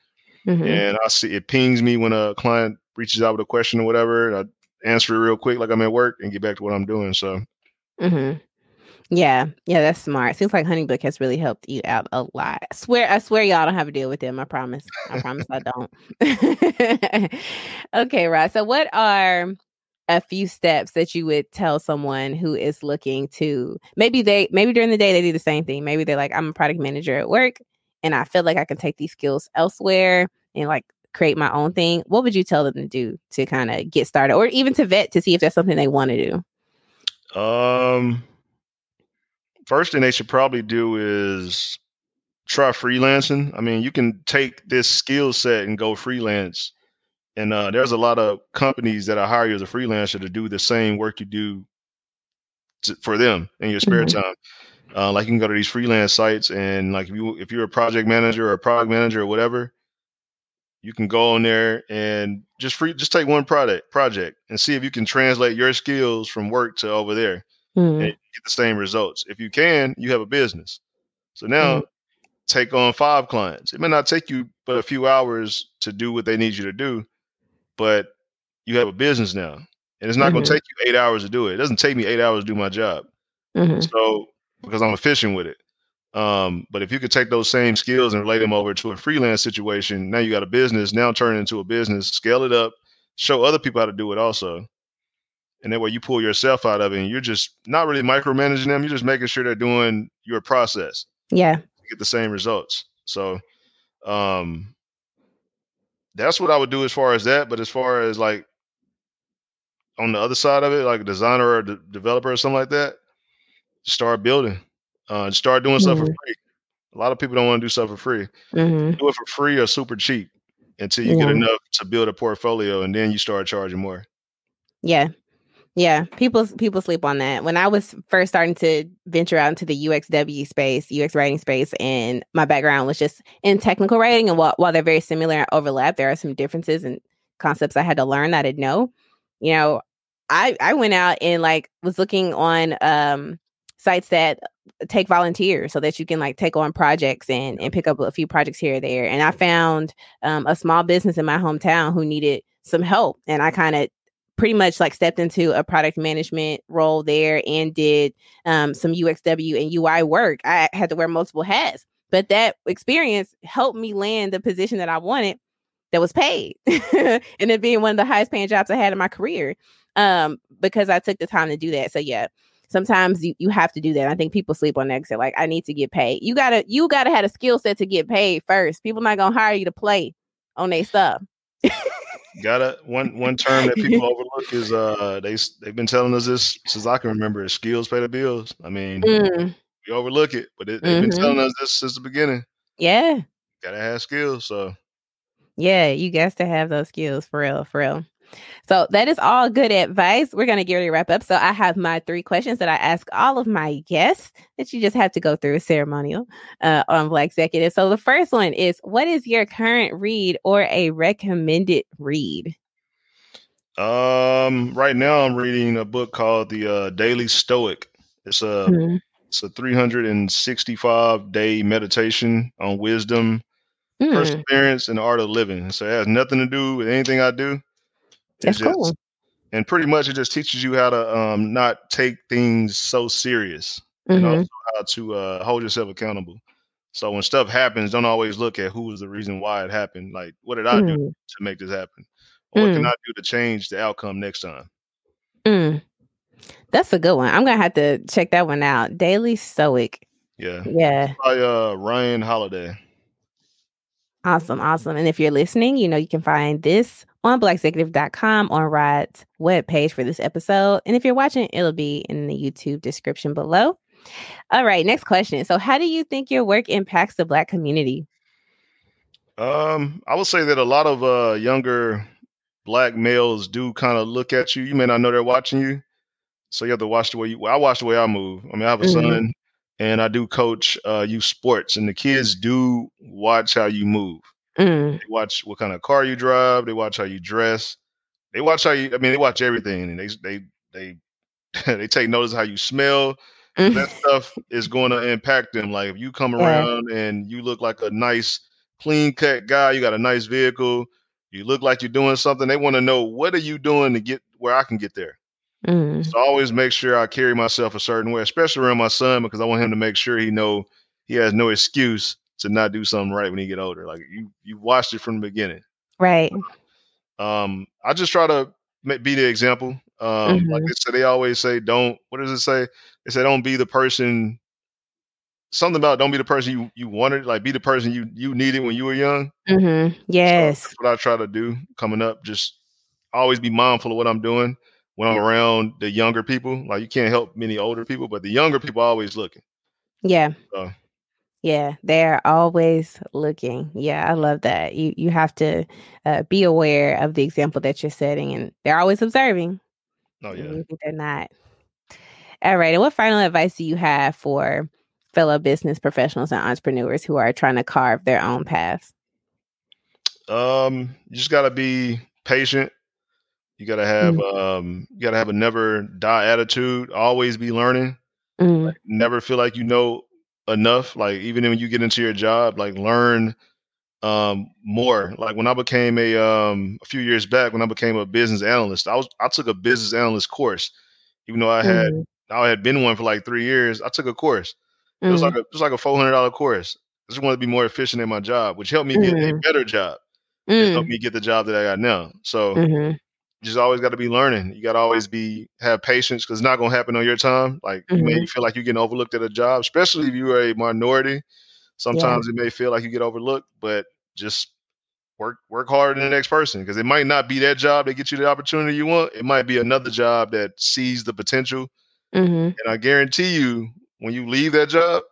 and I see it pings me when a client reaches out with a question or whatever, and I answer it real quick, like I'm at work, and get back to what I'm doing. So, yeah, that's smart. Seems like HoneyBook has really helped you out a lot. I swear, y'all don't have to deal with them. I promise, I don't. Okay, Rod. So, what are a few steps that you would tell someone who is looking to maybe during the day they do the same thing. Maybe they're like, I'm a product manager at work and I feel like I can take these skills elsewhere and like create my own thing. What would you tell them to do to kind of get started or even to vet to see if that's something they want to do? First thing they should probably do is try freelancing. I mean, you can take this skill set and go freelance. And there's a lot of companies that I hire you as a freelancer to do the same work you do for them in your spare time. Like you can go to these freelance sites and like if you're a project manager or a product manager or whatever, you can go on there and just take one project and see if you can translate your skills from work to over there and get the same results. If you can, you have a business. So now take on 5 clients. It may not take you but a few hours to do what they need you to do. But you have a business now, and it's not going to take you 8 hours to do it. It doesn't take me 8 hours to do my job. So, because I'm efficient with it. But if you could take those same skills and relate them over to a freelance situation, now you got a business, now turn it into a business, scale it up, show other people how to do it also. And that way you pull yourself out of it and you're just not really micromanaging them. You're just making sure they're doing your process. Yeah. You get the same results. So, that's what I would do as far as that. But as far as like on the other side of it, like a designer or a developer or something like that, start building, start doing stuff for free. A lot of people don't want to do stuff for free. Do it for free or super cheap until you get enough to build a portfolio, and then you start charging more. Yeah. Yeah, people sleep on that. When I was first starting to venture out into the UX writing space, and my background was just in technical writing. And while they're very similar and overlap, there are some differences and concepts I had to learn that I didn't know. You know, I went out and like was looking on sites that take volunteers so that you can like take on projects and pick up a few projects here or there. And I found a small business in my hometown who needed some help, and I kind of pretty much like stepped into a product management role there and did some UXW and UI work. I had to wear multiple hats, but that experience helped me land the position that I wanted that was paid and it being one of the highest paying jobs I had in my career because I took the time to do that. So yeah, sometimes you have to do that. I think people sleep on that because they're like, I need to get paid. You gotta have a skill set to get paid first. People not gonna hire you to play on their stuff. One term that people overlook is they've been telling us this since I can remember is skills pay the bills. I mean, we overlook it, but they've been telling us this since the beginning. Yeah, gotta have skills. So yeah, you got to have those skills for real. So that is all good advice. We're gonna get ready to wrap up. So I have my 3 questions that I ask all of my guests that you just have to go through a ceremonial on Black Executive. So the first one is, what is your current read or a recommended read? Right now I'm reading a book called The Daily Stoic. It's a 365 day meditation on wisdom, perseverance, and the art of living. So it has nothing to do with anything I do. That's cool. And pretty much it just teaches you how to not take things so serious and also how to hold yourself accountable. So when stuff happens, don't always look at who was the reason why it happened. Like, what did I do to make this happen? Or what can I do to change the outcome next time? That's a good one. I'm going to have to check that one out. Daily Stoic. Yeah. By Ryan Holiday. Awesome. And if you're listening, you know you can find this on blackexecutive.com on Rod's webpage for this episode. And if you're watching, it'll be in the YouTube description below. All right, next question. So how do you think your work impacts the Black community? I would say that a lot of younger Black males do kind of look at you. You may not know they're watching you. So you have to watch the way I watch the way I move. I mean, I have a son. And I do coach youth sports, and the kids do watch how you move. They watch what kind of car you drive. They watch how you dress. They watch how you. I mean, they watch everything, and they they take notice of how you smell. That stuff is going to impact them. Like if you come around and you look like a nice, clean cut guy, you got a nice vehicle, you look like you're doing something. They want to know, what are you doing to get where I can get there? So I always make sure I carry myself a certain way, especially around my son, because I want him to make sure he has no excuse to not do something right when he get older. Like you watched it from the beginning. Right. I just try to be the example. Like they said, they always say, what does it say? They say, don't be the person you wanted, like be the person you needed when you were young. Yes. So that's what I try to do coming up. Just always be mindful of what I'm doing when I'm around the younger people. Like you can't help many older people, but the younger people are always looking. Yeah. So. Yeah, they're always looking. Yeah, I love that. You have to be aware of the example that you're setting, and they're always observing. Oh, yeah. They're not. All right. And what final advice do you have for fellow business professionals and entrepreneurs who are trying to carve their own paths? You just got to be patient. You got to have a never die attitude. Always be learning. Like, never feel like you know enough. Like even when you get into your job, like learn more. Like when I became a few years back, when I became a business analyst, I took a business analyst course, even though I had been one for like 3 years. I took a course. It was like a $400 course. I just wanted to be more efficient in my job, which helped me get a better job. It helped me get the job that I got now. So you just always got to be learning. You got to always have patience, because it's not going to happen on your time. Like you may feel like you're getting overlooked at a job, especially if you are a minority. Sometimes it may feel like you get overlooked, but just work harder than the next person, because it might not be that job that gets you the opportunity you want. It might be another job that sees the potential. And I guarantee you, when you leave that job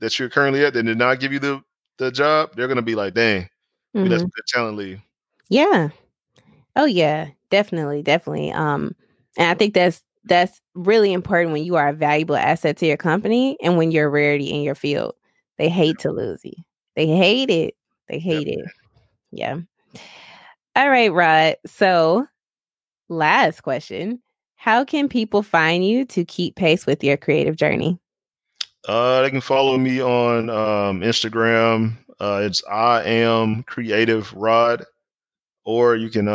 that you're currently at, that did not give you the job, they're going to be like, dang, we let some good talent leave. Yeah. Oh, yeah, definitely. Definitely. And I think that's really important when you are a valuable asset to your company and when you're a rarity in your field. They hate to lose you. They hate it. They hate it. Yeah. All right, Rod. So last question. How can people find you to keep pace with your creative journey? They can follow me on Instagram. It's I Am Creative Rod, or you can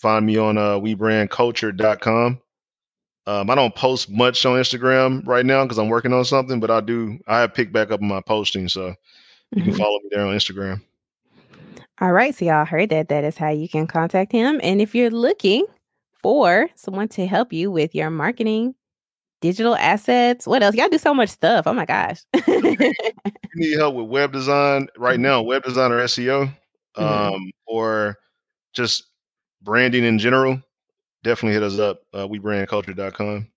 find me on WeBrandCulture.com. I don't post much on Instagram right now because I'm working on something, but I have picked back up my posting, so you can follow me there on Instagram. All right, so y'all heard that. That is how you can contact him. And if you're looking for someone to help you with your marketing, digital assets. What else? Y'all do so much stuff. Oh my gosh. You need help with web design right now, web design or SEO, or just branding in general. Definitely hit us up. WeBrandCulture.com.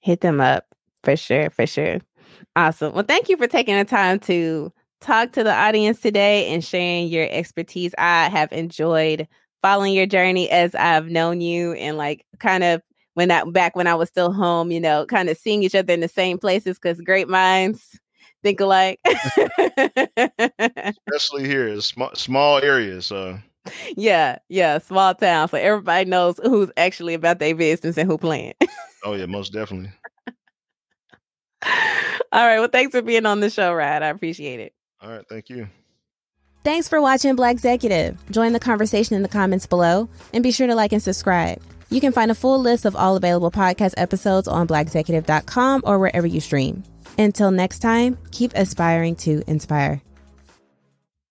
Hit them up for sure. For sure. Awesome. Well, thank you for taking the time to talk to the audience today and sharing your expertise. I have enjoyed following your journey as I've known you, and like kind of when I was still home, kind of seeing each other in the same places, because great minds think alike. Especially here, small areas. Yeah, small town. So everybody knows who's actually about their business and who playing. Oh yeah, most definitely. All right, well, thanks for being on the show, Rod. I appreciate it. All right, thank you. Thanks for watching Black Executive. Join the conversation in the comments below, and be sure to like and subscribe. You can find a full list of all available podcast episodes on blackexecutive.com or wherever you stream. Until next time, keep aspiring to inspire.